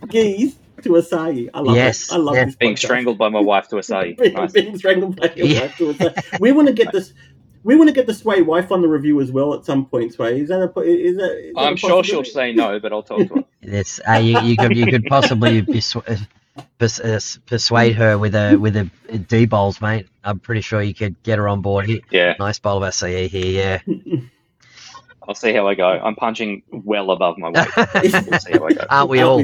geese to açai. I love this podcast. Being strangled by my wife to açai. Being strangled by your wife to açai. We want to get this. We want to get the Sway wife on the review as well at some point. Sway, is that I'm sure she'll say no, but I'll talk to her. Yes, you could possibly persuade her with a D-Bowls, mate. I'm pretty sure you could get her on board. Nice bowl of açai here. Yeah. I'll see how I go. I'm punching well above my weight. We'll see how I go. Aren't we all?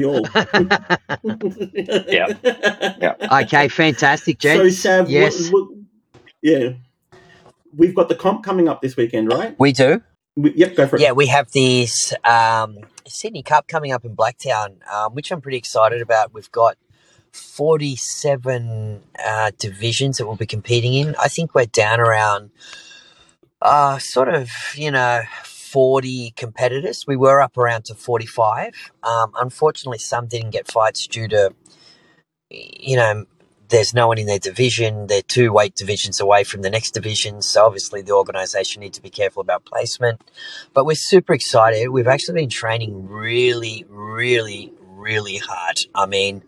Yeah. Okay, fantastic, gents. So, Sav, yes. We've got the comp coming up this weekend, right? We do. Go for it. Yeah, we have this Sydney Cup coming up in Blacktown, which I'm pretty excited about. We've got 47 divisions that we'll be competing in. I think we're down around sort of, 40 competitors. We were up around to 45. Unfortunately, some didn't get fights due to, there's no one in their division. They're two weight divisions away from the next division. So obviously the organisation needs to be careful about placement. But we're super excited. We've actually been training really, really, really hard. I mean,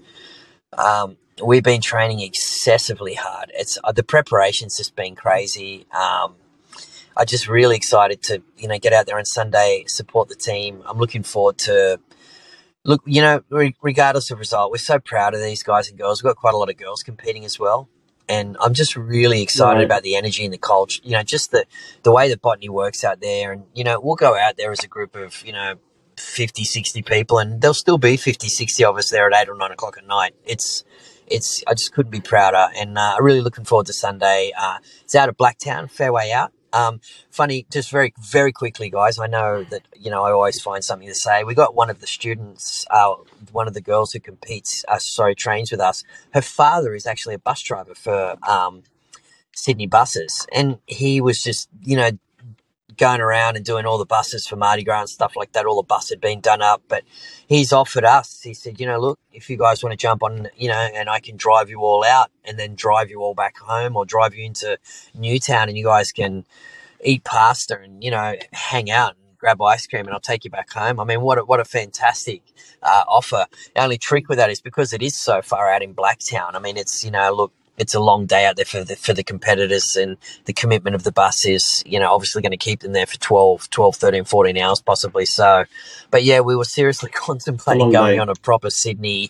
we've been training excessively hard. It's the preparation's just been crazy. I'm just really excited to, get out there on Sunday, support the team. I'm looking forward to regardless of result, we're so proud of these guys and girls. We've got quite a lot of girls competing as well. And I'm just really excited about the energy and the culture, just the way that botany works out there. And, we'll go out there as a group of, 50, 60 people, and there'll still be 50, 60 of us there at 8 or 9 o'clock at night. I just couldn't be prouder. And I'm really looking forward to Sunday. It's out of Blacktown, fair way out. Funny, just very, very quickly, guys, I know that, I always find something to say. We got one of the students, one of the girls who trains with us. Her father is actually a bus driver for Sydney buses. And he was just, going around and doing all the buses for Mardi Gras and stuff like that. All the bus had been done up, but he's offered us, he said, look, if you guys want to jump on, and I can drive you all out and then drive you all back home, or drive you into Newtown and you guys can eat pasta and, hang out and grab ice cream and I'll take you back home. I mean, what a fantastic offer. The only trick with that is because it is so far out in Blacktown. I mean, it's, it's a long day out there for the competitors, and the commitment of the bus is, obviously going to keep them there for 12, 13, 14 hours possibly. So, but yeah, we were seriously contemplating going on a proper Sydney,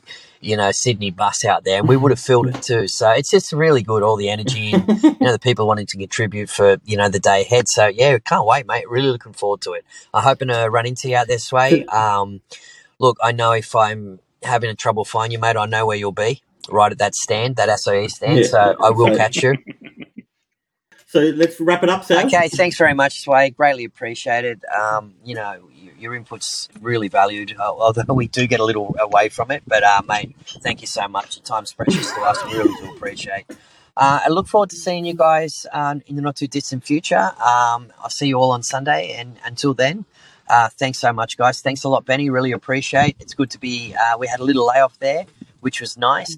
Sydney bus out there, and we would have filled it too. So it's just really good, all the energy and, the people wanting to contribute for, the day ahead. So yeah, can't wait, mate. Really looking forward to it. I'm hoping to run into you out there, Sway. Look, I know if I'm having a trouble finding you, mate, I know where you'll be. Right at that açai stand, yeah, so I will catch you. So let's wrap it up, Sam. Okay, thanks very much, Sway. Greatly appreciated. Your input's really valued, although we do get a little away from it. But, mate, thank you so much. Your time's precious to us. We really do appreciate. I look forward to seeing you guys in the not-too-distant future. I'll see you all on Sunday, and until then, thanks so much, guys. Thanks a lot, Benny. Really appreciate. It's good to be we had a little layoff there, which was nice.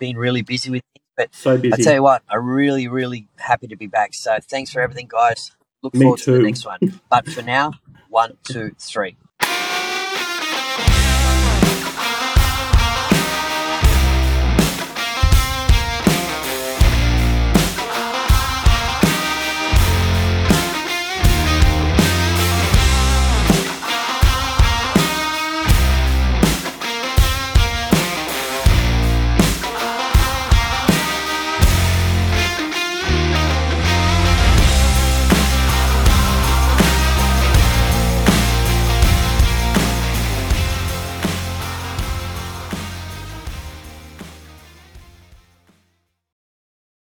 Been really busy with it. But so busy. I tell you what, I'm really, really happy to be back. So thanks for everything, guys. Look forward to the next one. But for now, 1, 2, 3.